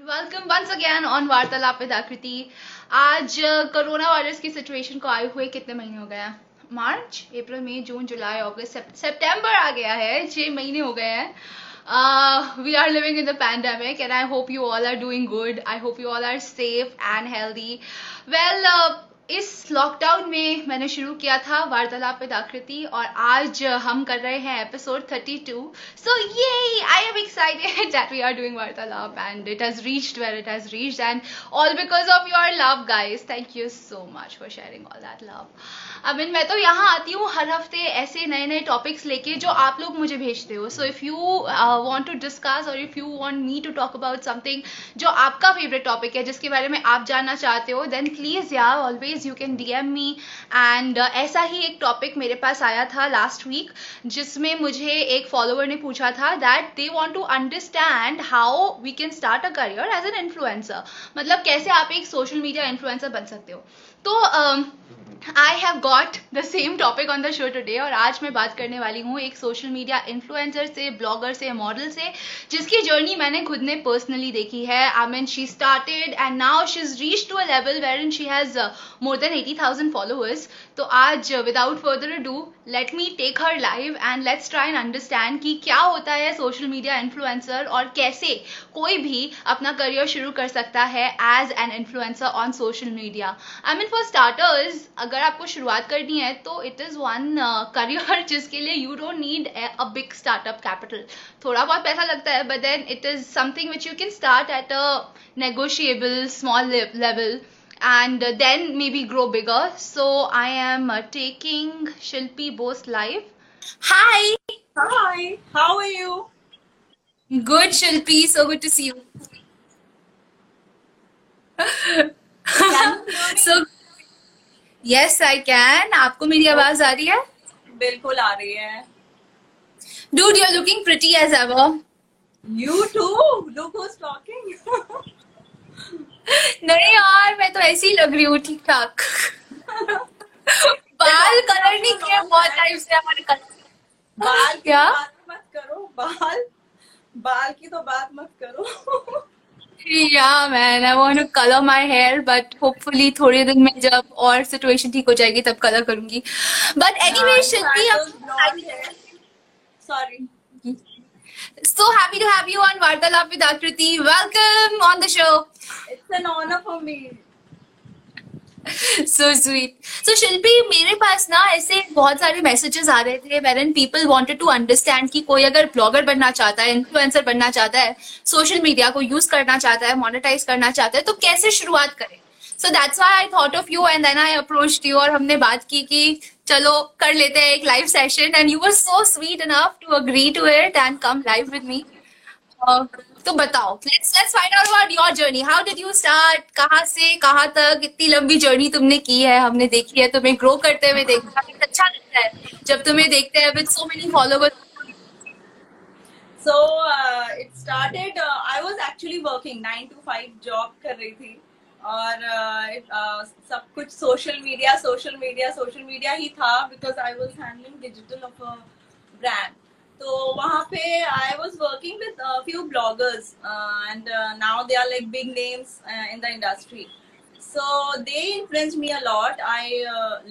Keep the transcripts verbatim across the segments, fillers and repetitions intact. Welcome once again on वार्तालाप with Aakriti. आज corona virus की सिचुएशन को आए हुए कितने महीने हो गया? मार्च, अप्रैल, मई, जून, जुलाई, अगस्त, सितंबर आ गया है, छह महीने हो गए हैं। We are living in the pandemic and I hope you all are doing good. I hope you all are safe and healthy. Well, इस लॉकडाउन में मैंने शुरू किया था वार्तालाप विद आकृति और आज हम कर रहे हैं एपिसोड थर्टी टू। सो ये I am excited that we are doing वार्तालाप and it has reached where it has reached and all because of your love guys. Thank you so much for sharing all that love. I mean मैं तो यहाँ आती हूँ हर हफ्ते ऐसे नए नए टॉपिक्स लेके जो आप लोग मुझे भेजते हो। So if you want to discuss और if you want me to talk about something जो आपका फेवरेट टॉपिक है, जिसके बारे में आप जानना चाहते हो, देन प्लीज यार always You can D M me and uh, ऐसा ही एक टॉपिक मेरे पास आया था लास्ट वीक जिसमें मुझे एक फॉलोअर ने पूछा था that they want to understand how we can start a career as an influencer. मतलब कैसे आप एक सोशल मीडिया इन्फ्लुएंसर बन सकते हो। तो uh, I have got the same topic on the show today और आज मैं बात करने वाली हूँ एक सोशल मीडिया इन्फ्लुएंसर से, ब्लॉगर से, मॉडल से, जिसकी जर्नी मैंने खुद ने पर्सनली देखी है। I mean she started and now she is reached to a level where in she has more than eighty thousand followers. तो आज without further do let me take her live and let's try and understand कि क्या होता है social media influencer और कैसे कोई भी अपना करियर शुरू कर सकता है as an influencer on social media. I mean for starters अगर आपको शुरुआत करनी है तो इट इज वन करियर जिसके लिए you don't need a big startup capital. थोड़ा बहुत पैसा लगता है but then it is something which you can start at a negotiable small level and then maybe grow bigger. So I am uh, taking Shilpi Bose live. Hi. Hi. How are you? Good Shilpi, so good to see you. So Yes, I can. आपको मेरी आवाज आ रही है? बिल्कुल आ रही है। Dude, you're looking pretty as ever. You too. Look who's talking. नहीं यार मैं तो ऐसी ही लग रही हूँ, ठीक ठाक। बाल कलर नहीं किए बहुत टाइम से हमारे कलर। बाल क्या? मत करो बाल। बाल की तो बात मत करो। Yeah man, I want to color my hair, but hopefully थोड़े दिन में जब और सिचुएशन ठीक हो जाएगी तब कलर करूंगी। But anyway, Shilpi, sorry. So happy to have you on वार्तालाप with आकृति. Welcome on the show. It's an honor for me. So sweet. So Shilpi, मेरे पास ना ऐसे बहुत सारे मैसेजेस आ रहे थे wherein people wanted to understand कि कोई अगर ब्लॉगर बनना चाहता है, इन्फ्लुएंसर बनना चाहता है, सोशल मीडिया को यूज करना चाहता है, मोनेटाइज करना चाहता है, तो कैसे शुरुआत करे। So that's why I thought of you and then I approached you और हमने बात की कि चलो कर लेते हैं एक live session and you were so sweet enough to agree to it and come live with me. तो बताओ, let's let's find out about your journey. How did you start? कहाँ से कहाँ तक इतनी लंबी जर्नी तुमने की है, हमने देखी है, तुम्हें ग्रो करते हुए देखा है, अच्छा लगता है जब तुम्हें देखते हैं with so many followers. So uh, it started. Uh, I was actually working nine to five job कर रही थी और uh, it, uh, सब कुछ social media, social media, social media ही था because I was handling digital of a brand. तो वहाँ पे I was working with few bloggers and now they are like big names in the industry so they influenced me a lot. I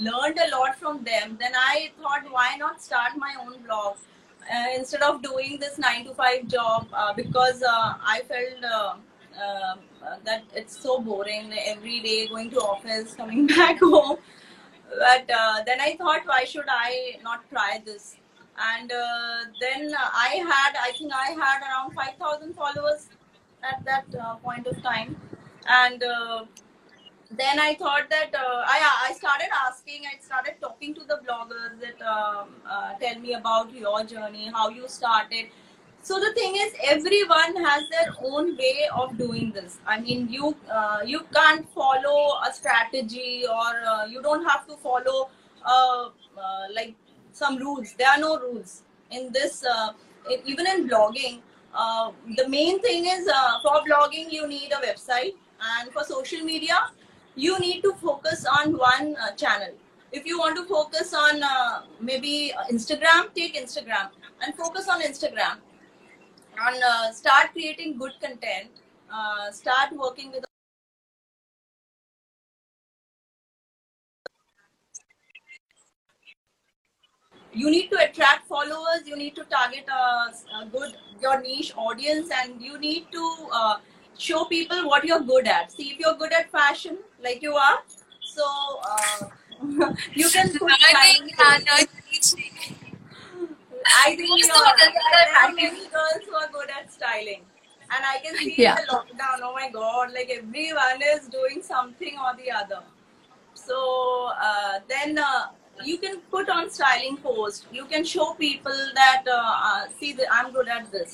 learned a lot from them. Then I thought why not start my own blog instead of doing this nine to five job because I felt that it's so boring every day going to office coming back home. But then I thought why should I not try this. And uh, then I had, I think I had around five thousand followers at that uh, point of time. And uh, then I thought that uh, I, I started asking, I started talking to the bloggers that um, uh, tell me about your journey, how you started. So the thing is, everyone has their own way of doing this. I mean, you uh, you can't follow a strategy or uh, you don't have to follow uh, uh, like. Some rules. There are no rules in this. Uh, even in blogging, uh, the main thing is uh, for blogging you need a website, and for social media you need to focus on one uh, channel. If you want to focus on uh, maybe Instagram, take Instagram and focus on Instagram and uh, start creating good content. uh, start working with. You need to attract followers. You need to target a, a good your niche audience, and you need to uh, show people what you're good at. See if you're good at fashion, like you are. So uh, you can. I think I think you are. I think girls who are good at styling, and I can see yeah. the lockdown. Oh my God! Like everyone is doing something or the other. So uh, then. Uh, You can put on styling post. You can show people that uh, see that I'm good at this.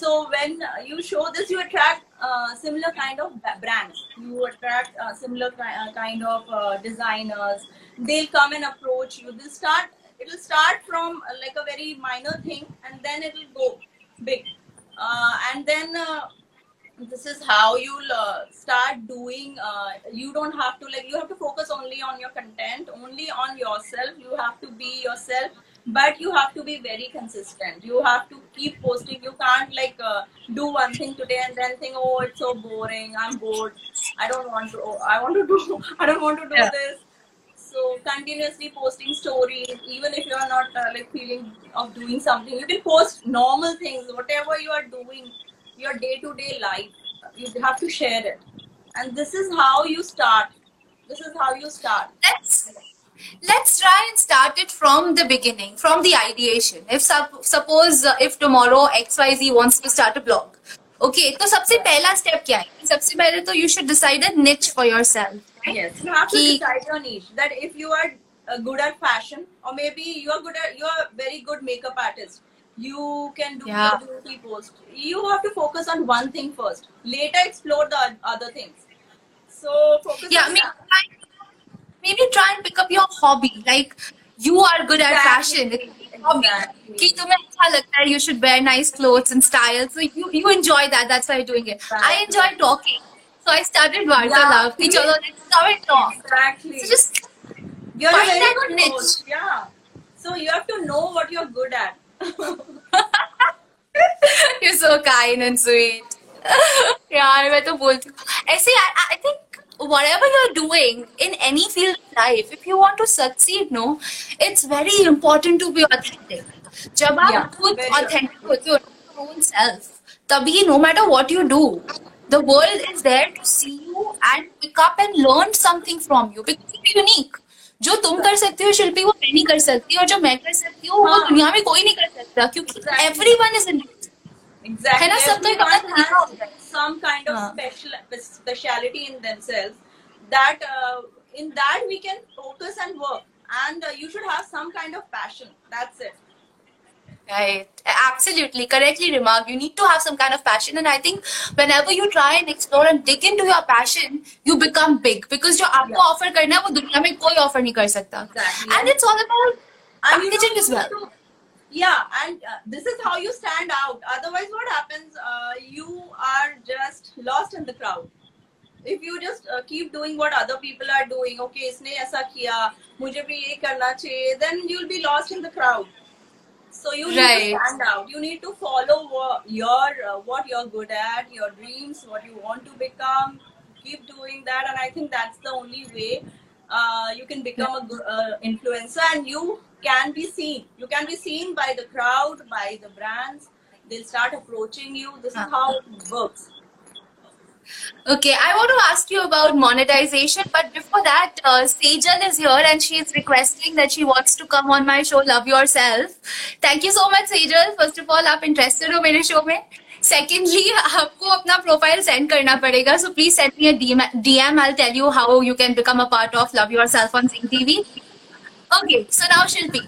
So when you show this, you attract uh, similar kind of brands. You attract uh, similar ki kind of uh, designers. They'll come and approach you. They'll start. It'll start from uh, like a very minor thing, and then it'll go big. Uh, and then uh, this is how you'll uh, start doing. Uh, you don't have to like. You have to focus only on your content, only on yourself. You have to be yourself, but you have to be very consistent. You have to keep posting. You can't like uh, do one thing today and then think, oh, it's so boring. I'm bored. I don't want to. Oh, I want to do. I don't want to do yeah. this. So continuously posting stories, even if you are not uh, like feeling of doing something, you can post normal things, whatever you are doing. Your day-to-day life, you have to share it, and this is how you start. This is how you start. Let's let's try and start it from the beginning, from the ideation. If suppose uh, if tomorrow X Y Z wants to start a blog, okay. So, सबसे पहला step क्या है? सबसे पहले तो you should decide a niche for yourself. Right? Yes, you have to Ki... decide your niche. That if you are uh, good at fashion, or maybe you are good at you are very good makeup artist. You can do yeah. a beauty post. You have to focus on one thing first. Later, explore the other things. So focus. Yeah, on maybe, try, maybe try and pick up your hobby. Like you are good exactly. at fashion. Exactly. Hobby. Exactly. You should wear nice clothes and style. So you you enjoy that. That's why you're doing it. Exactly. I enjoy talking. So I started Vartalaap. Yeah. Chalo, let's come and talk. Exactly. So just you're find very that good niche. Coach. Yeah. So you have to know what you're good at. You're so kind and sweet. यार मैं तो बोलती हूँ ऐसे यार. I think whatever you're doing in any field of life, if you want to succeed, no, it's very important to be authentic. जब आप खुद authentic होते हो, your own self, तभी no matter what you do, the world is there to see you and pick up and learn something from you. Be unique. जो तुम कर सकते हो शिल्पी, वो मैं नहीं कर सकती, और जो मैं कर सकती हूँ हाँ. वो दुनिया में कोई नहीं कर सकता, क्योंकि एवरीवन इज यूनिक है ना. सब में some kind of special speciality in themselves, that in that we can focus and work, and you should have some kind of passion, that's it. Right, absolutely, correctly remarked. You need to have some kind of passion, and I think whenever you try and explore and dig into your passion, you become big, because जो आपको offer करना है वो दुनिया में कोई offer नहीं कर सकता. Exactly. And it's all about packaging as well. To, yeah, and uh, this is how you stand out. Otherwise, what happens? Uh, you are just lost in the crowd. If you just uh, keep doing what other people are doing, okay, इसने ऐसा किया, मुझे भी ये करना चाहिए, then you'll be lost in the crowd. So you need right. to stand out. You need to follow your uh, what you're good at, your dreams, what you want to become. Keep doing that, and I think that's the only way uh, you can become a good uh, influencer. And you can be seen. You can be seen by the crowd, by the brands. They'll start approaching you. This is how it works. Okay, I want to ask you about monetization, but before that, uh, Sejal is here and she is requesting that she wants to come on my show, Love Yourself. Thank you so much, Sejal. First of all, आप interested हो मेरे show में. Secondly, आपको अपना profile send करना पड़ेगा, so please send me a D M. I'll tell you how you can become a part of Love Yourself on Zing T V. Okay, so now Shilpi,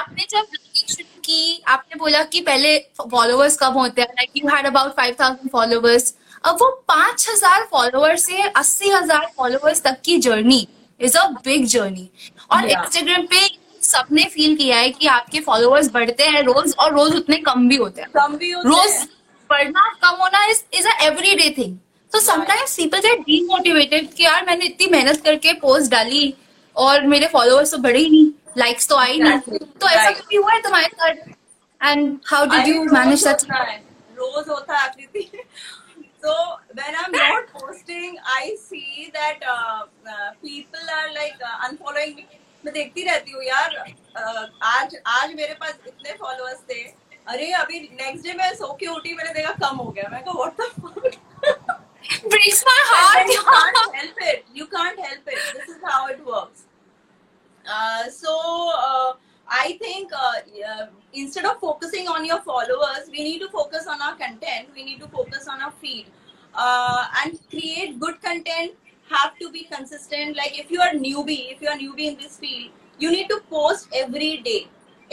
आपने जब शुरू की, आपने बोला कि पहले followers कम होते हैं, like you had about five thousand followers. अब वो पांच हजार फॉलोअर से अस्सी हजार फॉलोअर्स तक की journey is a big journey, और इंस्टाग्राम पे सबने फील किया है कि आपके फॉलोअर्स बढ़ते हैं रोज, और रोज उतने कम भी होते हैं. कम भी होते रोज है. बढ़ना कम होना is is a everyday thing. तो समटाइम्स पीपल गेट डीमोटिवेटेड कि यार मैंने इतनी मेहनत करके पोस्ट डाली और मेरे फॉलोअर्स तो बढ़े ही नहीं, लाइक्स तो आए नहीं. तो ऐसा कभी हुआ है तुम्हारे साथ, and how did you manage that? रोज होता है. So when thing I see that uh, uh, people are like uh, unfollowing me. मैं देखती रहती हूँ यार, uh, आज आज मेरे पास इतने फॉलोअर्स थे, अरे अभी नेक्स्ट डे मैं सो के उठी मैंने देखा कम हो गया, मैं कहा what the fuck, breaks my heart. You can't help it. You can't help it. This is how it works. Uh, so uh, I think uh, yeah, instead of focusing on your followers, we need to focus on our content. We need to focus on our feed uh, and create good content. Have to be consistent. Like if you are newbie, if you are newbie in this field, you need to post every day,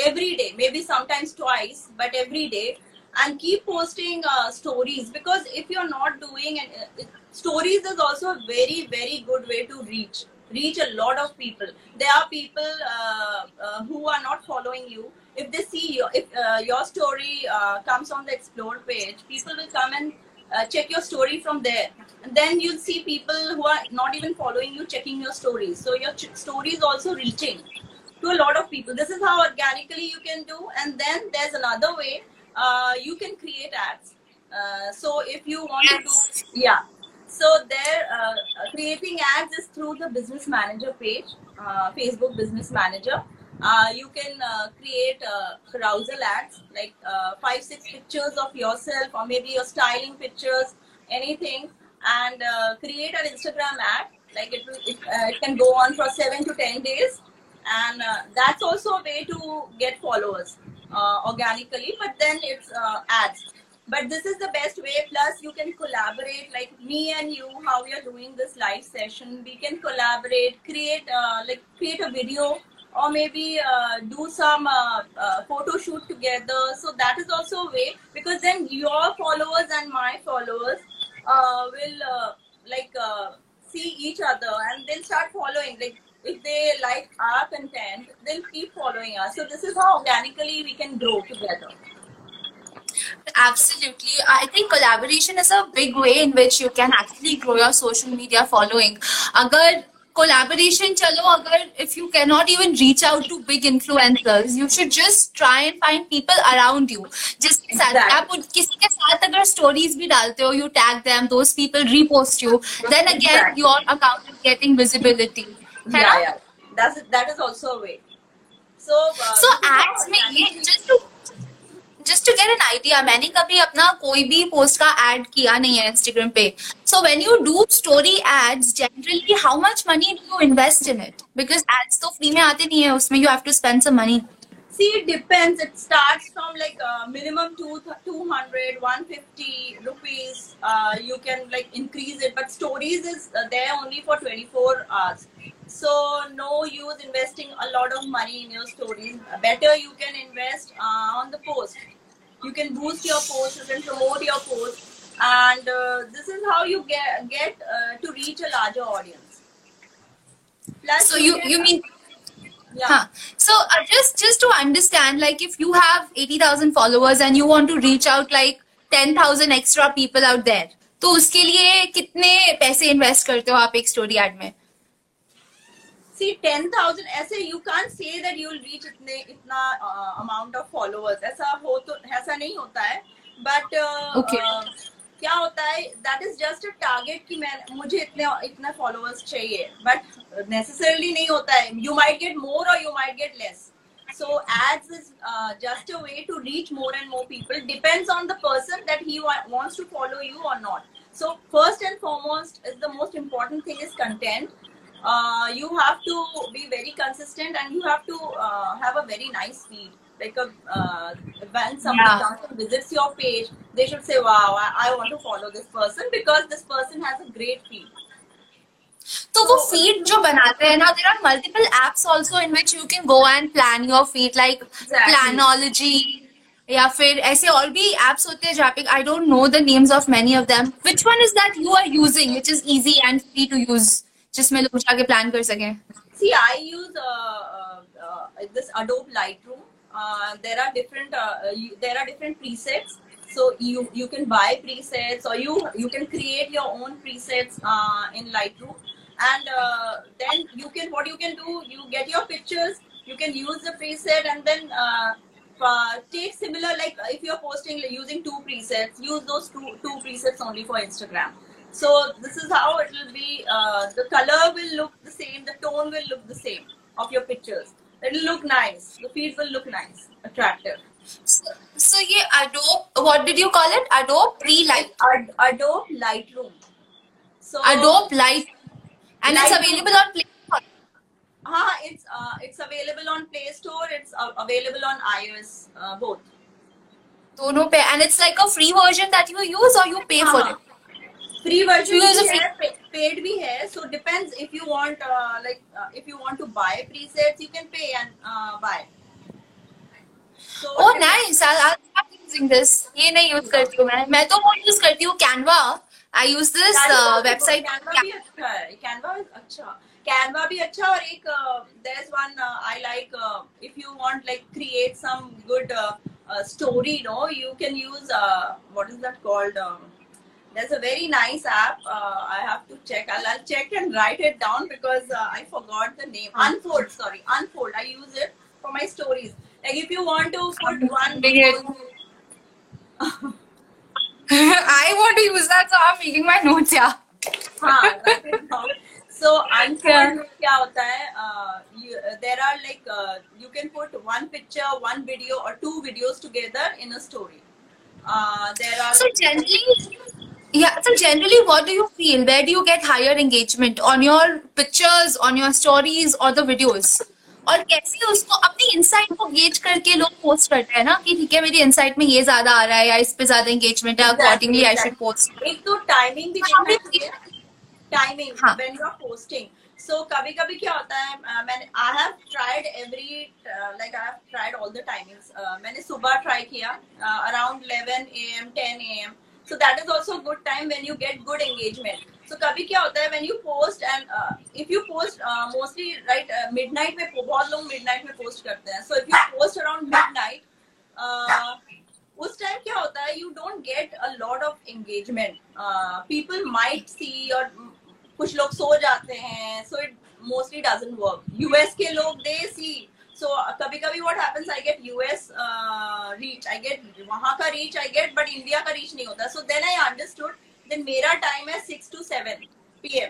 every day. Maybe sometimes twice, but every day. And keep posting uh, stories, because if you're not doing and uh, stories is also a very very good way to reach reach a lot of people. There are people uh, uh, who are not following you. If they see your if uh, your story uh, comes on the Explore page, people will come and uh, check your story from there. And then you'll see people who are not even following you checking your stories. So your ch- story is also reaching to a lot of people. This is how organically you can do. And then there's another way. Uh, you can create ads. Uh, so if you want yes. to do, yeah. So there, uh, creating ads is through the business manager page, uh, Facebook business manager. Uh, you can uh, create uh, carousel ads, like uh, five, six pictures of yourself or maybe your styling pictures, anything, and uh, create an Instagram ad. Like it, will, it, uh, it can go on for seven to ten days. And uh, that's also a way to get followers. Uh, organically, but then it's uh, ads. But this is the best way. Plus, you can collaborate, like me and you, how we are doing this live session. We can collaborate, create uh, like create a video, or maybe uh, do some uh, uh, photo shoot together. So that is also a way, because then your followers and my followers uh, will uh, like uh, see each other and they'll start following. Like, if they like our content, they'll keep following us. So this is how organically we can grow together. Absolutely. I think collaboration is a big way in which you can actually grow your social media following. Agar collaboration chalo, agar if you cannot even reach out to big influencers, you should just try and find people around you. Just exactly. Kisi ke saath agar stories bhi dalte ho, you tag them, those people repost you. Then again, exactly. Your account is getting visibility. Yeah, yeah, that's that is also a way. So uh, so ads mein ye just to just to get an idea, मैंने कभी अपना कोई भी post का ad किया नहीं है Instagram पे. So when you do story ads, generally how much money do you invest in it? Because ads तो free में आते नहीं है, उसमें you have to spend some money. See, it depends. It starts from like uh, minimum two two hundred, one fifty rupees. Uh, you can like increase it, but stories is uh, there only for twenty four hours. So no use investing a lot of money in your stories. Better you can invest uh, on the post. You can boost your post. You can promote your post, and uh, this is how you get get uh, to reach a larger audience. Plus, so you you, get, you mean. Yeah. Huh. So uh, just just to understand, like if you have eighty thousand followers and you want to reach out like ten thousand extra people out there, तो उसके लिए कितने पैसे invest करते हो आप एक story ad में? See, ten thousand ऐसे you can't say that you'll reach इतने इतना uh, amount of followers. ऐसा हो तो ऐसा नहीं होता है. But uh, okay. uh, क्या होता है, that is just a target कि मैं मुझे इतने इतना followers चाहिए, but necessarily नहीं होता है. You might get more or you might get less. So ads is uh, just a way to reach more and more people. Depends on the person that he wa- wants to follow you or not. So first and foremost is the most important thing is content. Uh, you have to be very consistent and you have to uh, have a very nice feed. Like a, uh, when somebody yeah. comes and visits your page, they should say, wow, I, I want to follow this person because this person has a great feed. So, so the feed जो बनाते हैं ना, there are multiple apps also in which you can go and plan your feed, like exactly. Planology, या फिर ऐसे और भी apps होते हैं जहाँ पे I don't know the names of many of them. Which one is that you are using, which is easy and free to use, जिसमें लोग जाके plan कर सकें? See, I use uh, uh, this Adobe Lightroom. Uh, there are different uh, you, there are different presets, so you you can buy presets or you you can create your own presets uh, in Lightroom, and uh, then you can what you can do you get your pictures, you can use the preset and then uh, uh, take similar, like if you're posting using two presets, use those two two presets only for Instagram. So this is how it will be. Uh, the color will look the same. The tone will look the same of your pictures. It will look nice. The feed will look nice, attractive. So, so ye Adobe, what did you call it? Adobe pre-light. Ad, Adobe Lightroom. So Adobe Light, and Lightroom. It's available on Play Store. Ah, it's uh, it's available on Play Store. It's uh, available on iOS, uh, both. Dono pe, and it's like a free version that you use, or you pay for it. Free version bhi hai, free. Paid bhi hai, so depends if you want uh, like uh, if you want to buy presets, you can pay and uh, buy. So oh nice, I'll, I'll start using this. ये नहीं use करती हूँ मैं, मैं तो वो use करती हूँ Canva. I use this uh, website. Canva भी अच्छा है, Canva is अच्छा, Canva भी अच्छा और एक uh, there's one uh, I like uh, if you want like create some good uh, uh, story, no, you can use uh, what is that called? Um, There's a very nice app. Uh, I have to check. I'll, I'll check and write it down because uh, I forgot the name. Unfold, sorry, Unfold. I use it for my stories. Like if you want to put one. I want to use that, so I'm making my notes. Yeah. Haan, that's it now. So Unfold, क्या होता है? There are like uh, you can put one picture, one video, or two videos together in a story. Uh, there are. So generally. Yeah, so generally what do you feel? Where do you get higher engagement? On your pictures, on your stories or the videos? और कैसे उसको अपनी insight को gauge करके लोग post करते हैं ना कि ठीक है मेरी insight में ये ज़्यादा आ रहा है या इस पे ज़्यादा engagement है accordingly I should post. एक तो timing भी चाहिए. Timing when you are posting. So कभी कभी क्या होता है मैंने I have tried every uh, like I have tried all the timings. Uh, मैंने सुबह try किया uh, around eleven A M ten A M So that is also a good time when you get good engagement. So कभी क्या होता है when you post and uh, if you post uh, mostly right uh, midnight में बहुत लोग midnight में post करते हैं. So if you post around midnight, uh, उस time क्या होता है you don't get a lot of engagement. Uh, people might see और कुछ लोग सो जाते हैं. So it mostly doesn't work. U S के लोग they see. So कभी कभी what happens I get U S uh, reach, I get वहाँ का reach I get but India का reach नहीं होता. So then I understood then मेरा time है six to seven P M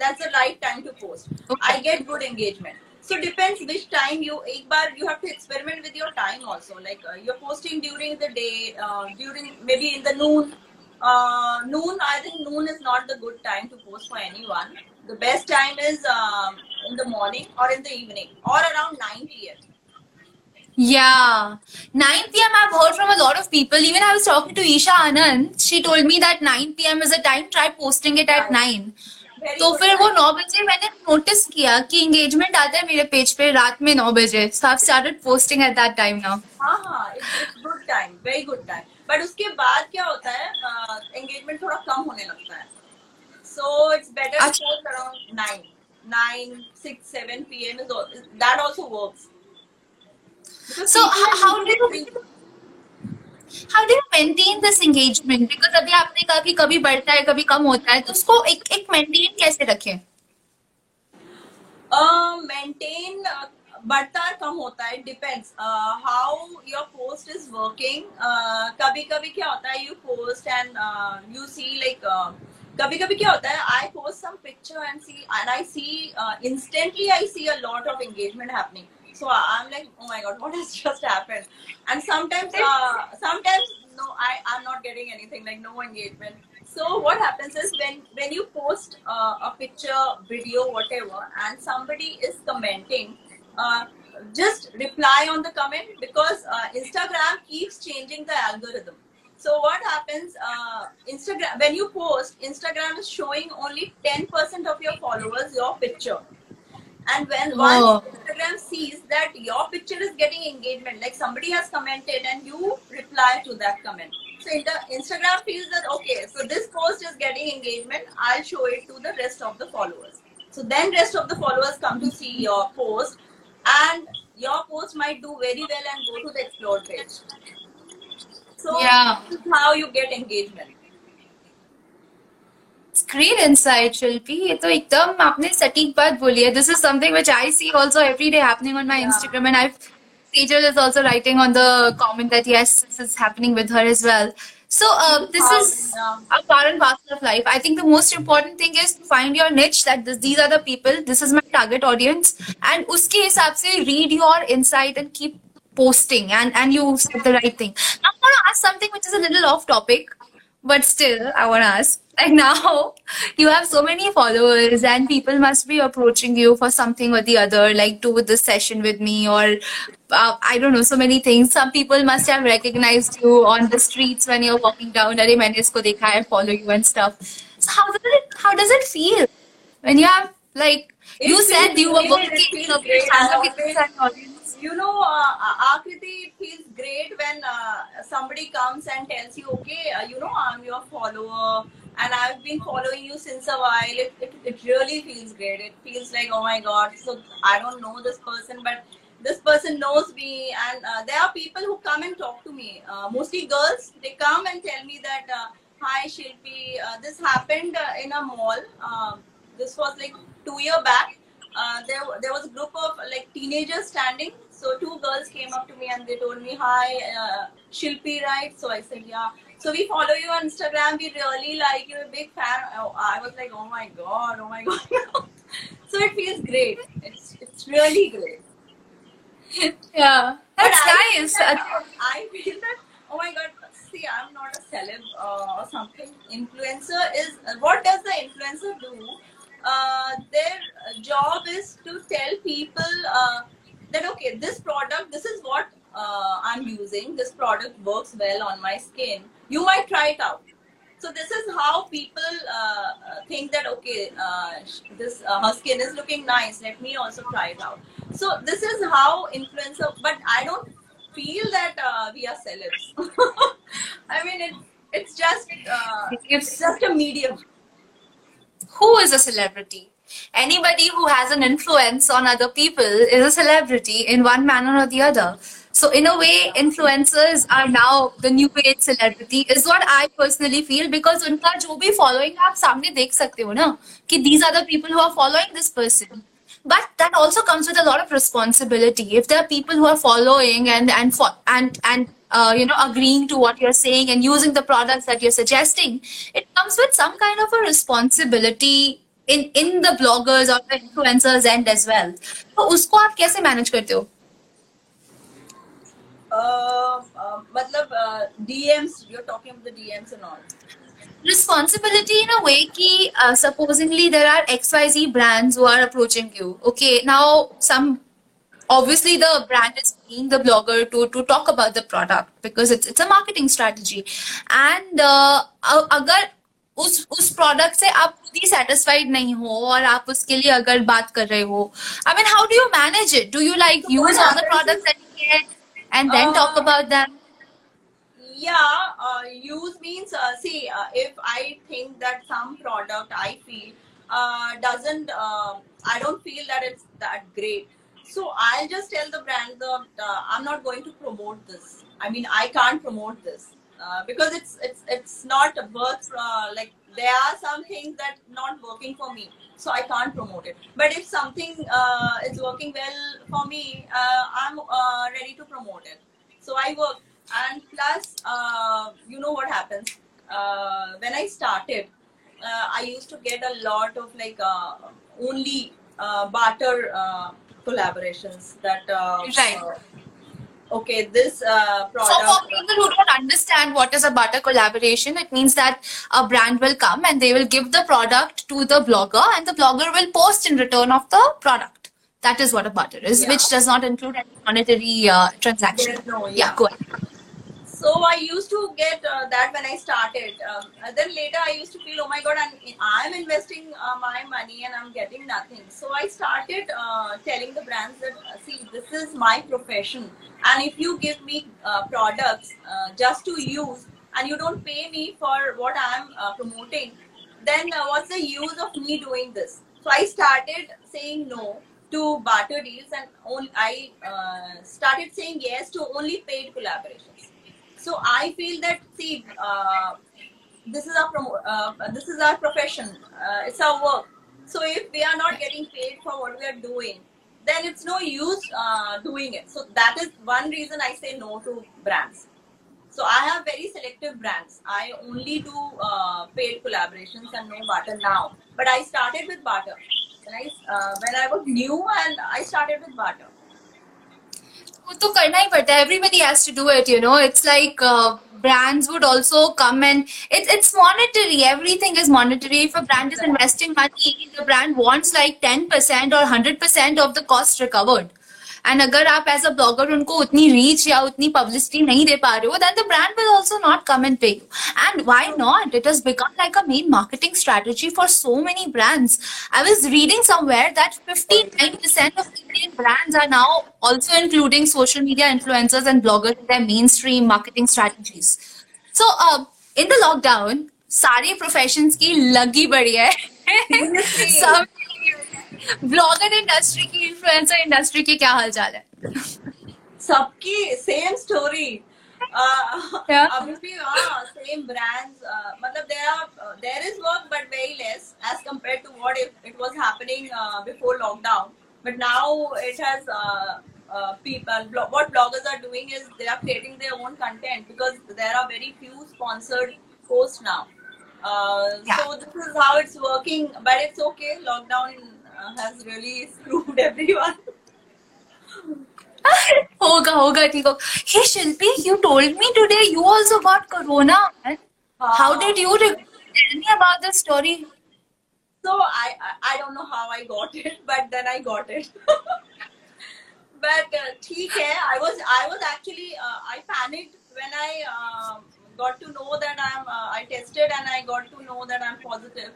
That's the right time to post. Okay. I get good engagement. So depends which time you एक बार you have to experiment with your time also like uh, you're posting during the day uh, during maybe in the noon uh, noon I think noon is not the good time to post for anyone. The best time is um, in the morning or in the evening or around nine P M Yeah, nine P M I've heard from a lot of people. Even I was talking to Isha Anand. She told me that nine P M is a time. Try posting it at nine. So फिर वो नौ बजे मैंने notice किया कि engagement आता है मेरे page पे रात में नौ बजे. So I've started posting at that time now. हाँ हाँ, it's good time, very good time. But उसके बाद क्या होता है? Uh, engagement थोड़ा कम होने लगता है. So it's better to post around nine, nine, six, seven P M is all, that also works. Because so how, how do you how do you maintain this engagement? Because अभी आपने कहा कि कभी बढ़ता है कभी कम होता है तो उसको एक एक maintain कैसे रखें? Uh, maintain uh, बढ़ता है कम होता है depends uh, how your post is working. Uh, कभी कभी क्या होता है you post and uh, you see like uh, कभी कभी क्या होता है I post some picture and see and I see uh, instantly I see a lot of engagement happening. So I'm like oh my god what has just happened? And sometimes uh, sometimes no I I'm not getting anything like no engagement. So what happens is when when you post uh, a picture, video, whatever, and somebody is commenting, uh, just reply on the comment because uh, Instagram keeps changing the algorithm. So what happens uh, Instagram when you post Instagram is showing only ten percent of your followers your picture and when oh. once Instagram sees that your picture is getting engagement like somebody has commented and you reply to that comment so Instagram feels that okay so this post is getting engagement I'll show it to the rest of the followers so then rest of the followers come to see your post and your post might do very well and go to the explore page. So yeah. This is how you get engagement. It's great insight, Shilpi. ये तो एकदम आपने सटीक बात बोली है. This is something which I see also every day happening on my yeah. Instagram, and I've Sejal is also writing on the comment that yes, this is happening with her as well. So uh, this is a part and parcel of life. I think the most important thing is to find your niche. That this, these are the people. This is my target audience. And उसके हिसाब से read your insight and keep posting. And and you said the right thing. Now I want to ask something which is a little off topic, but still I want to ask. Like now you have so many followers and people must be approaching you for something or the other, like do with this session with me or uh, I don't know, so many things. Some people must have recognized you on the streets when you're walking down. Arey maine isko dekha hai, follow you and stuff. So how does it how does it feel when you have like it you said great. You were working in a audience? You know, uh, Akriti, it feels great when uh, somebody comes and tells you, okay, uh, you know, I'm your follower. And I've been following you since a while. It, it it really feels great. It feels like, oh my God. So I don't know this person, but this person knows me. And uh, there are people who come and talk to me. Uh, mostly girls. They come and tell me that, uh, hi Shilpi, uh, this happened uh, in a mall. Uh, this was like two years back. Uh, there there was a group of like teenagers standing. So two girls came up to me and they told me, hi uh, Shilpi, right? So I said, yeah. So we follow you on Instagram, we really like you, a big fan. Oh, I was like, oh my God, oh my God. So it feels great. It's it's really great. Yeah, that's I nice. Feel that, I feel that, oh my God, see, I'm not a celeb uh, or something. Influencer is, what does the influencer do? Uh, their job is to tell people uh, that, okay, this product, this is what uh, I'm using. This product works well on my skin. You might try it out. So this is how people uh, think that, okay, uh, this uh, her skin is looking nice. Let me also try it out. So this is how influencer, but I don't feel that uh, we are celebs. I mean, it, it's just uh, it's just a medium. Who is a celebrity? Anybody who has an influence on other people is a celebrity in one manner or the other. So in a way, influencers are now the new age celebrity is what I personally feel, because उनका जो भी following आप सामने देख सकते हो ना कि these are the people who are following this person. But that also comes with a lot of responsibility. If there are people who are following and and and and uh, you know, agreeing to what you're saying and using the products that you're suggesting, it comes with some kind of a responsibility in in the bloggers or the influencers end as well. So उसको आप कैसे manage करते हो? Uh, uh, मतलब uh, D Ms, you're talking about the D Ms and all. Responsibility in a way कि uh, supposedly there are X Y Z brands who are approaching you. Okay, now some obviously the brand is paying the blogger to to talk about the product because it's it's a marketing strategy. And uh, अगर उस उस product से आप खुद ही satisfied नहीं हो और आप उसके लिए अगर बात कर रहे हो, I mean, how do you manage it? Do you like use all the products that you get and then uh, talk about them? Yeah, uh, use means uh, see uh, if I think that some product I feel uh, doesn't, uh, I don't feel that it's that great. So I'll just tell the brand that uh, I'm not going to promote this. I mean, I can't promote this. Uh, because it's it's it's not worth uh, like there are some things that not working for me, so I can't promote it. But if something uh, is working well for me, uh, I'm uh, ready to promote it. So I work, and plus uh, you know what happens uh, when I started, uh, I used to get a lot of like uh, only uh, barter uh, collaborations that uh, right. Uh, Okay, this uh, product. So for people who don't understand what is a barter collaboration, it means that a brand will come and they will give the product to the blogger and the blogger will post in return of the product. That is what a barter is, yeah. Which does not include any monetary uh, transaction. No, yeah. Yeah, go ahead. So I used to get uh, that when I started. Um, then later I used to feel, oh my God, I'm, I'm investing uh, my money and I'm getting nothing. So I started uh, telling the brands that, see, this is my profession. And if you give me uh, products uh, just to use and you don't pay me for what I'm uh, promoting, then uh, what's the use of me doing this? So I started saying no to barter deals and only, I uh, started saying yes to only paid collaborations. So I feel that, see, uh, this is our promo- uh, this is our profession. Uh, it's our work. So if we are not getting paid for what we are doing, then it's no use uh, doing it. So that is one reason I say no to brands. So I have very selective brands. I only do uh, paid collaborations and no barter now. But I started with barter. When I, uh, when I was new and I started with barter. वो तो करना ही पड़ता है. Everybody has to do it, you know. It's like uh, brands would also come and it's it's monetary. Everything is monetary. If a brand is investing money, the brand wants like ten percent or one hundred percent of the cost recovered. And अगर आप as a blogger उनको उतनी reach या उतनी publicity नहीं दे पा रहे हो, then the brand will also not come and pay you. And why not? It has become like a main marketing strategy for so many brands. I was reading somewhere that fifty-nine percent of Indian brands are now also including social media influencers and bloggers in their mainstream marketing strategies. So uh, in the lockdown, सारे professions की लगी बड़ी है. Some blogger industry की influencer industry की क्या हालचाल है? सबकी सेम स्टोरी. अभी भी हाँ सेम ब्रांड्स मतलब there are there is work but very less as compared to what it was happening uh, before lockdown. But now it has uh, uh, people blo- what bloggers are doing is they are creating their own content because there are very few sponsored posts now. Uh, yeah. So this is how it's working. But it's okay. Lockdown in Uh, has really screwed everyone. होगा होगा ठीक होगा. Hey Shilpi, you told me today you also got corona. Man. Uh, how did you tell me about this story? So I, I I don't know how I got it, but then I got it. But ठीक uh, है. I was I was actually uh, I panicked when I uh, got to know that I'm uh, I tested and I got to know that I'm positive.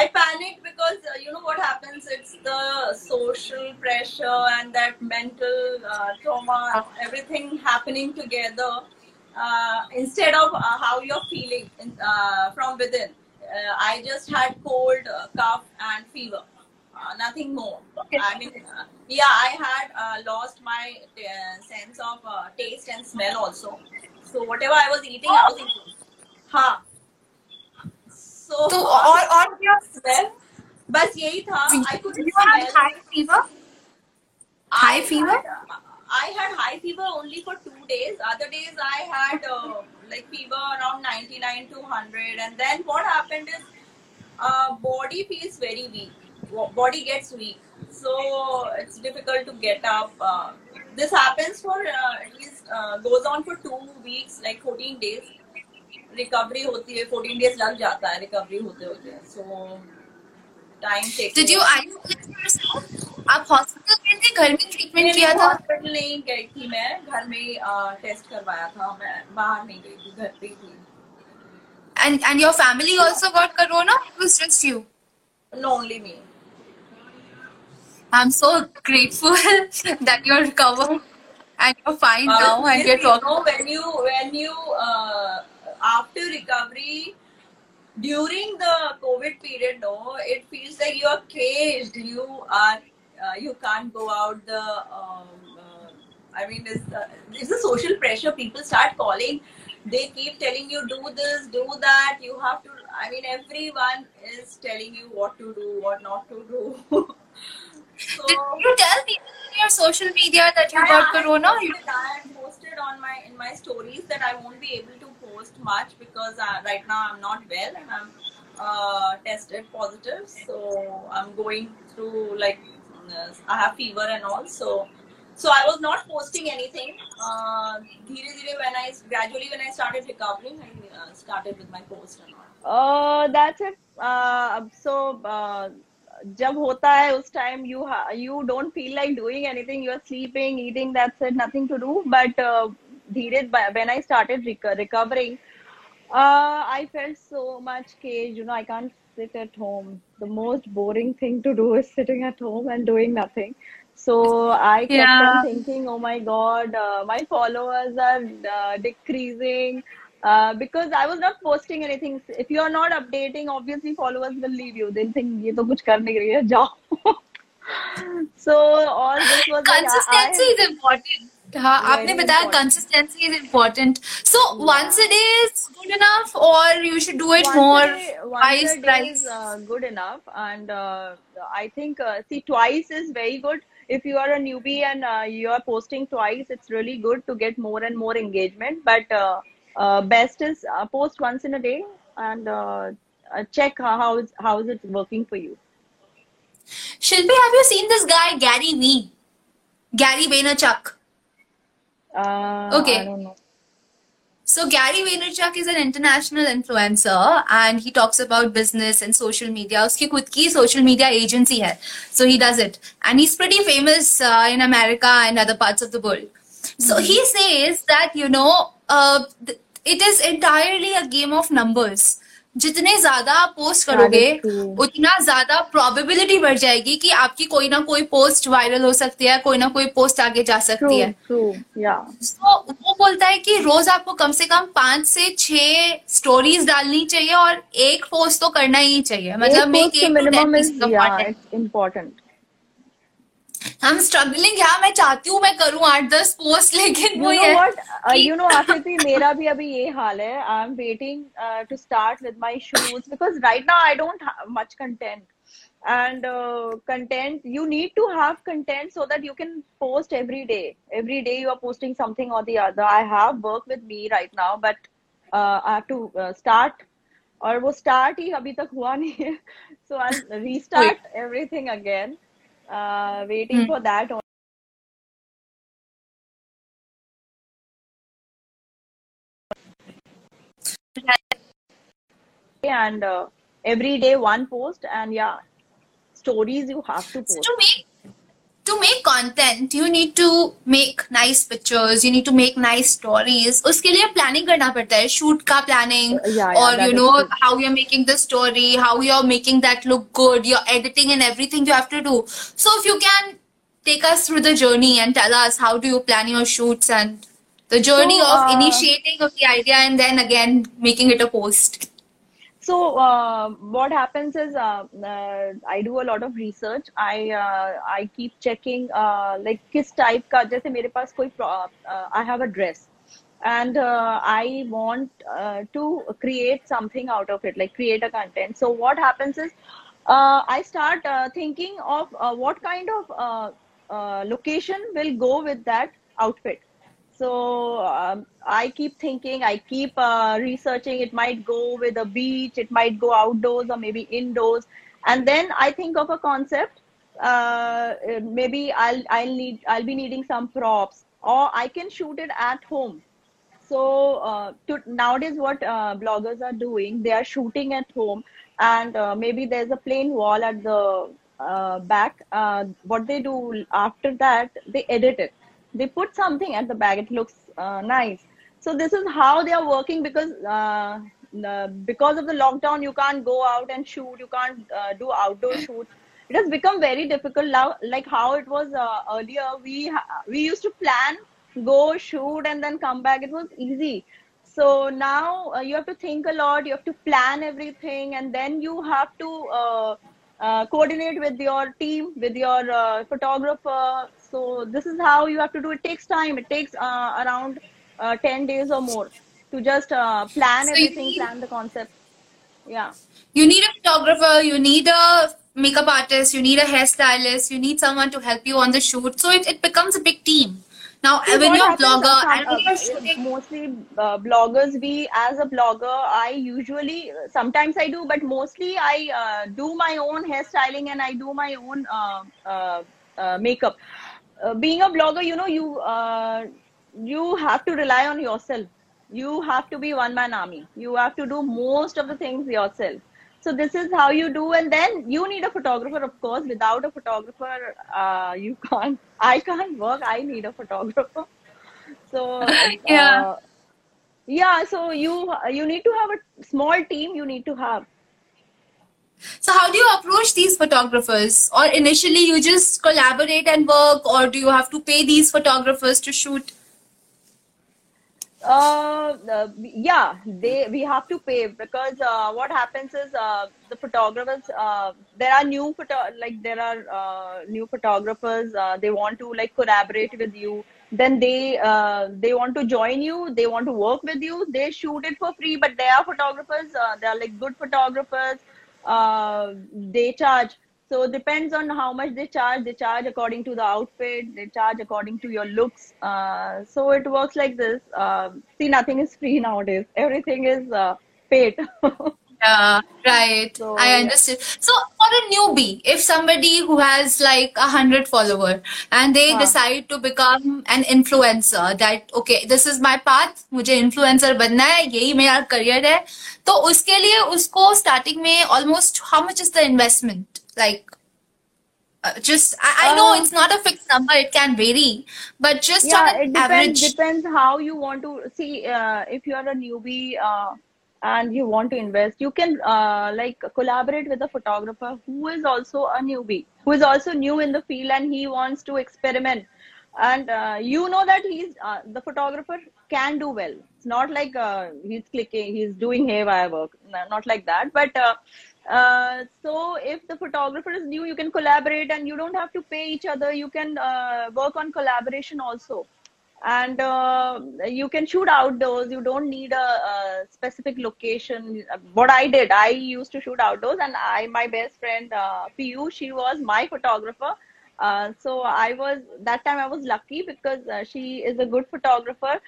I panicked because uh, you know what happens, it's the social pressure and that mental uh, trauma, everything happening together uh, instead of uh, how you're feeling in, uh, from within. Uh, I just had cold, uh, cough and fever, uh, nothing more. I mean, uh, yeah, I had uh, lost my uh, sense of uh, taste and smell also. So whatever I was eating, I was eating. Huh. So, so uh, or or your smell बस यही था. I could smell high fever. High I fever. Had, I had high fever only for two days. Other days I had uh, like fever around ninety-nine to one hundred. And then what happened is uh, body feels very weak. Body gets weak. So it's difficult to get up. Uh, this happens for uh, at least uh, goes on for two weeks, like fourteen days. Recovery होती है, fourteen days लग जाता है recovery होते होते. So time takes. Did you isolate yourself? आप hospital में थे, घर में treatment किया था? Hospital नहीं गई थी मैं, घर में ही test करवाया था, मैं बाहर नहीं गई थी, घर पे ही थी. And and your family also got corona? It was just you? No, only me. I'm so grateful that you're recovered and you're fine uh, now and you're talking. You know, when you when you uh, after recovery, during the COVID period, no, it feels like you are caged. You are, uh, you can't go out. The, um, uh, I mean, it's, uh, it's a social pressure. People start calling. They keep telling you, do this, do that. You have to. I mean, everyone is telling you what to do, what not to do. So, did you tell people on your social media that you I got corona? I had posted on my in my stories that I won't be able to post much because I, right now I'm not well and I'm uh, tested positive. So I'm going through like I have fever and all. So so I was not posting anything. Uh, when I gradually when I started recovering, I uh, started with my post and all. Oh, that's it. Uh, so. Uh, जब होता है उस time you you don't feel like doing anything. You are sleeping, eating, that's it, nothing to do. But धीरे when I started recovering I felt so much cage. You know I can't sit at home. The most boring thing to do is sitting at home and doing nothing. So I kept yeah. on thinking, oh my God, uh, my followers are uh, decreasing. Uh, because I was not posting anything. If you are not updating, obviously followers will leave you. They'll think ये तो कुछ कर नहीं रही है, जाओ. So all this was consistency like, I, is important. हाँ, आपने बताया consistency is important. So yeah. once a day is good enough, or you should do it once more. A day, twice, a day twice. Is uh, good enough, and uh, I think uh, see twice is very good. If you are a newbie and uh, you are posting twice, it's really good to get more and more engagement. But uh, uh, best is uh, post once in a day and uh, uh, check how how is, how is it working for you. Shilpi, have you seen this guy Gary V? Gary Vaynerchuk. Uh, okay. I don't know. So Gary Vaynerchuk is an international influencer and he talks about business and social media. Uski khud ki social media agency hai. So he does it. And he's pretty famous uh, in America and other parts of the world. So he says that, you know, uh, it is entirely a game of numbers. जितने ज्यादा आप post करोगे उतना ज्यादा probability बढ़ जाएगी कि आपकी कोई ना कोई पोस्ट वायरल हो सकती है, कोई ना कोई पोस्ट आगे जा सकती है. So, वो बोलता है कि रोज आपको कम से कम पांच से छह स्टोरीज डालनी चाहिए और एक पोस्ट तो करना ही चाहिए. मतलब इम्पोर्टेंट. I'm struggling. हाँ, मैं चाहती हूँ मैं करूँ आठ दस पोस्ट लेकिन वो है. You know what? You know, मेरा भी अभी ये हाल है. I'm waiting uh, to start with my shoots because right now I don't have much content. And uh, content, you need to have content so that you can post every day. Every day you are posting something or the other. I have work with me right now, but uh, I have to uh, start. और वो start ही अभी तक हुआ नहीं है. So I'll restart everything again. Uh, waiting hmm. for that only. And uh, every day one post and yeah, stories you have to post. So to make to make content, you need to make nice pictures. You need to make nice stories. उसके लिए planning करना पड़ता है. Shoot का planning, uh, yeah, yeah, or you know true. how you're making the story, how you're making that look good, your editing and everything you have to do. So if you can take us through the journey and tell us how do you plan your shoots and the journey so, uh, of initiating of the idea and then again making it a post. So uh, what happens is uh, uh, I do a lot of research. I uh, I keep checking uh, like किस type का जैसे मेरे पास कोई uh, I have a dress and uh, I want uh, to create something out of it, like create a content. So what happens is uh, I start uh, thinking of uh, what kind of uh, uh, location will go with that outfit. So um, I keep thinking, I keep uh, researching. It might go with a beach, it might go outdoors or maybe indoors. And then I think of a concept. Uh, maybe I'll I'll need I'll be needing some props, or I can shoot it at home. So uh, to, nowadays, what uh, bloggers are doing, they are shooting at home, and uh, maybe there's a plain wall at the uh, back. Uh, what they do after that, they edit it. They put something at the back. It looks uh, nice. So this is how they are working because uh, uh, because of the lockdown, you can't go out and shoot. You can't uh, do outdoor shoots. It has become very difficult now. Like how it was uh, earlier, we ha we used to plan, go shoot, and then come back. It was easy. So now uh, you have to think a lot. You have to plan everything, and then you have to uh, uh, coordinate with your team, with your uh, photographer. So this is how you have to do it. It takes time. It takes uh, around uh, ten days or more to just uh, plan so everything, need, plan the concept. Yeah. You need a photographer, you need a makeup artist, you need a hairstylist, you need someone to help you on the shoot. So it, it becomes a big team. Now, so when you're a blogger, and when you're shooting... Mostly uh, bloggers, we as a blogger, I usually, sometimes I do, but mostly I uh, do my own hairstyling and I do my own uh, uh, uh, makeup. Uh, being a blogger, you know, you uh, you have to rely on yourself. You have to be one-man army. You have to do most of the things yourself. So this is how you do. And then you need a photographer, of course. Without a photographer, uh, you can't. I can't work. I need a photographer. So yeah, uh, yeah. So you you need to have a small team. You need to have. So how do you approach these photographers? Or initially you just collaborate and work, or do you have to pay these photographers to shoot? Uh, uh, yeah, they we have to pay because uh, what happens is uh, the photographers, uh, there are new photo like there are uh, new photographers. Uh, they want to like collaborate with you. Then they uh, they want to join you. They want to work with you. They shoot it for free, but they are photographers. Uh, they are like good photographers. Uh, they charge. So depends on how much they charge. They charge according to the outfit. They charge according to your looks. Uh, so it works like this. Uh, see, nothing is free nowadays. Everything is uh, paid. Yeah, right. So, I understand. Yeah. So for a newbie, if somebody who has like a hundred follower and they huh. decide to become an influencer, that okay, this is my path. मुझे influencer बनना है. यही मेरा career है. तो उसके लिए उसको starting में almost how much is the investment? Like, uh, just I, I know uh, it's not a fixed number; it can vary. But just yeah, on an it average, depends how you want to see. Uh, if you are a newbie uh, and you want to invest, you can uh, like collaborate with a photographer who is also a newbie, who is also new in the field, and he wants to experiment. And uh, you know that he's uh, the photographer can do well. It's not like uh, he's clicking, he's doing haywire work. No, not like that, but. Uh, Uh, so if the photographer is new, you can collaborate and you don't have to pay each other. You can uh, work on collaboration also. And uh, you can shoot outdoors. You don't need a, a specific location. What I did, I used to shoot outdoors, and I, my best friend, uh, Piyu, she was my photographer. Uh, so I was, that time I was lucky because uh, she is a good photographer,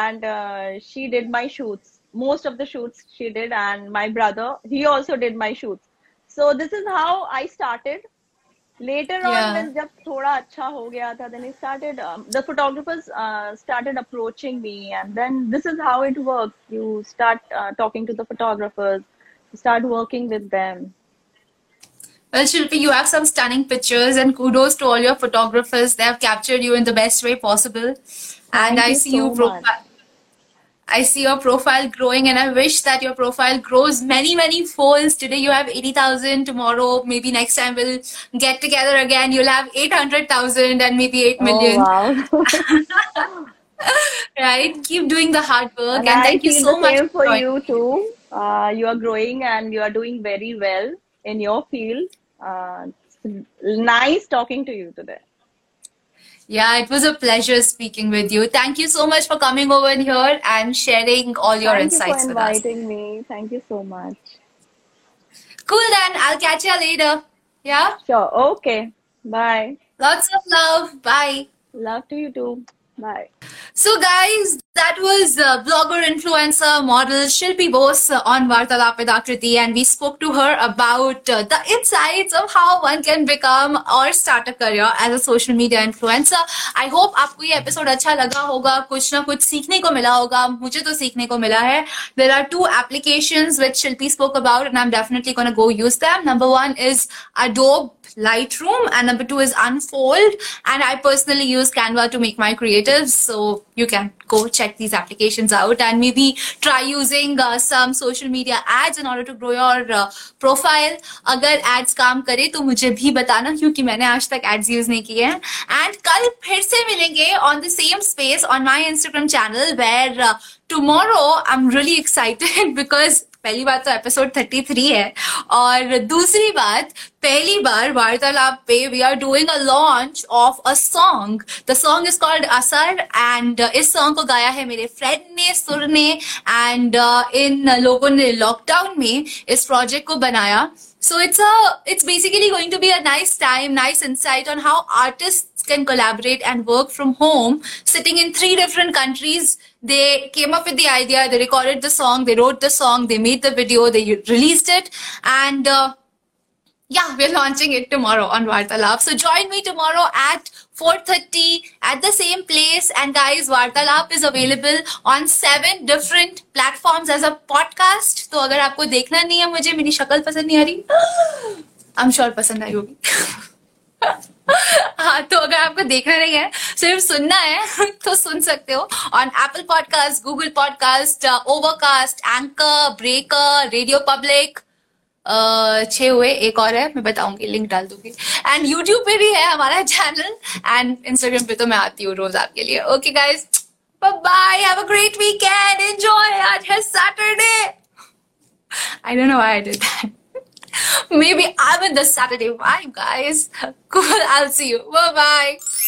and uh, she did my shoots. Most of the shoots she did, and my brother, he also did my shoots. So this is how I started. Later yeah. on, when thoda acha ho gaya tha, then I started. Um, the photographers uh, started approaching me, and then this is how it works. You start uh, talking to the photographers, start working with them. Well, Shilpi, you have some stunning pictures, and kudos to all your photographers. They have captured you in the best way possible. Thank and I you see so you profile. I see your profile growing, and I wish that your profile grows many, many folds. Today you have eighty thousand, tomorrow, maybe next time we'll get together again. You'll have eight hundred thousand and maybe eight million. Oh, wow. Right? Keep doing the hard work. And, and thank you so much. For you too. Uh, you are growing and you are doing very well in your field. Uh, nice talking to you today. Yeah, it was a pleasure speaking with you. Thank you so much for coming over here and sharing all your Thank insights you for with inviting us. me. Thank you so much. Cool then. I'll catch you later. Yeah? Sure. Okay. Bye. Lots of love. Bye. Love to you too. Bye. So guys, that was uh, blogger, influencer, model Shilpi Bose uh, on Vartalaap with Akriti, and we spoke to her about uh, the insights of how one can become or start a career as a social media influencer. I hope आपको ये episode अच्छा लगा होगा, कुछ ना कुछ सीखने को मिला होगा. मुझे तो सीखने को मिला है. There are two applications which Shilpi spoke about, and I'm definitely gonna go use them. Number one is Adobe Lightroom, and number two is Unfold. And I personally use Canva to make my creatives, so you can go check these applications out and maybe try using uh, some social media ads in order to grow your uh, profile. अगर ads काम करे तो मुझे भी बताना, क्योंकि मैंने आज तक ads use नहीं किए हैं. And कल फिर से मिलेंगे on the same space on my Instagram channel, where uh, tomorrow I'm really excited because पहली बात तो एपिसोड थर्टी थ्री है, और दूसरी बात पहली बार वार्तालाप पे we are doing a launch of a song. The song is called Asar, and इस सॉन्ग को गाया है मेरे फ्रेंड ने, सुर ने, एंड uh, इन लोगों ने लॉकडाउन में इस प्रोजेक्ट को बनाया. So it's a it's basically going to be a nice time, nice insight on how artist can collaborate and work from home sitting in three different countries. They came up with the idea, they recorded the song, they wrote the song, they made the video, they released it, and uh, yeah, we're launching it tomorrow on Vartalaap. So join me tomorrow at four thirty at the same place. And guys, Vartalaap is available on seven different platforms as a podcast. So agar aapko dekhna nahi hai, mujhe meri shakal pasand nahi aa rahi, I'm sure pasand aayi hogi. हाँ, तो अगर आपको देखना नहीं है, सिर्फ सुनना है, तो सुन सकते हो on Apple podcast, Google podcast, overcast, anchor, breaker, radio public, छह हुए, एक और है, मैं बताऊंगी, लिंक डाल दूंगी. एंड यूट्यूब पे भी है हमारा चैनल, एंड इंस्टाग्राम पे तो मैं आती हूँ रोज आपके लिए. Okay guys, bye, have a great weekend, enjoy. आज है Saturday. I don't know why I did that. Maybe I'm in the Saturday vibe, guys. Cool, I'll see you. Bye-bye.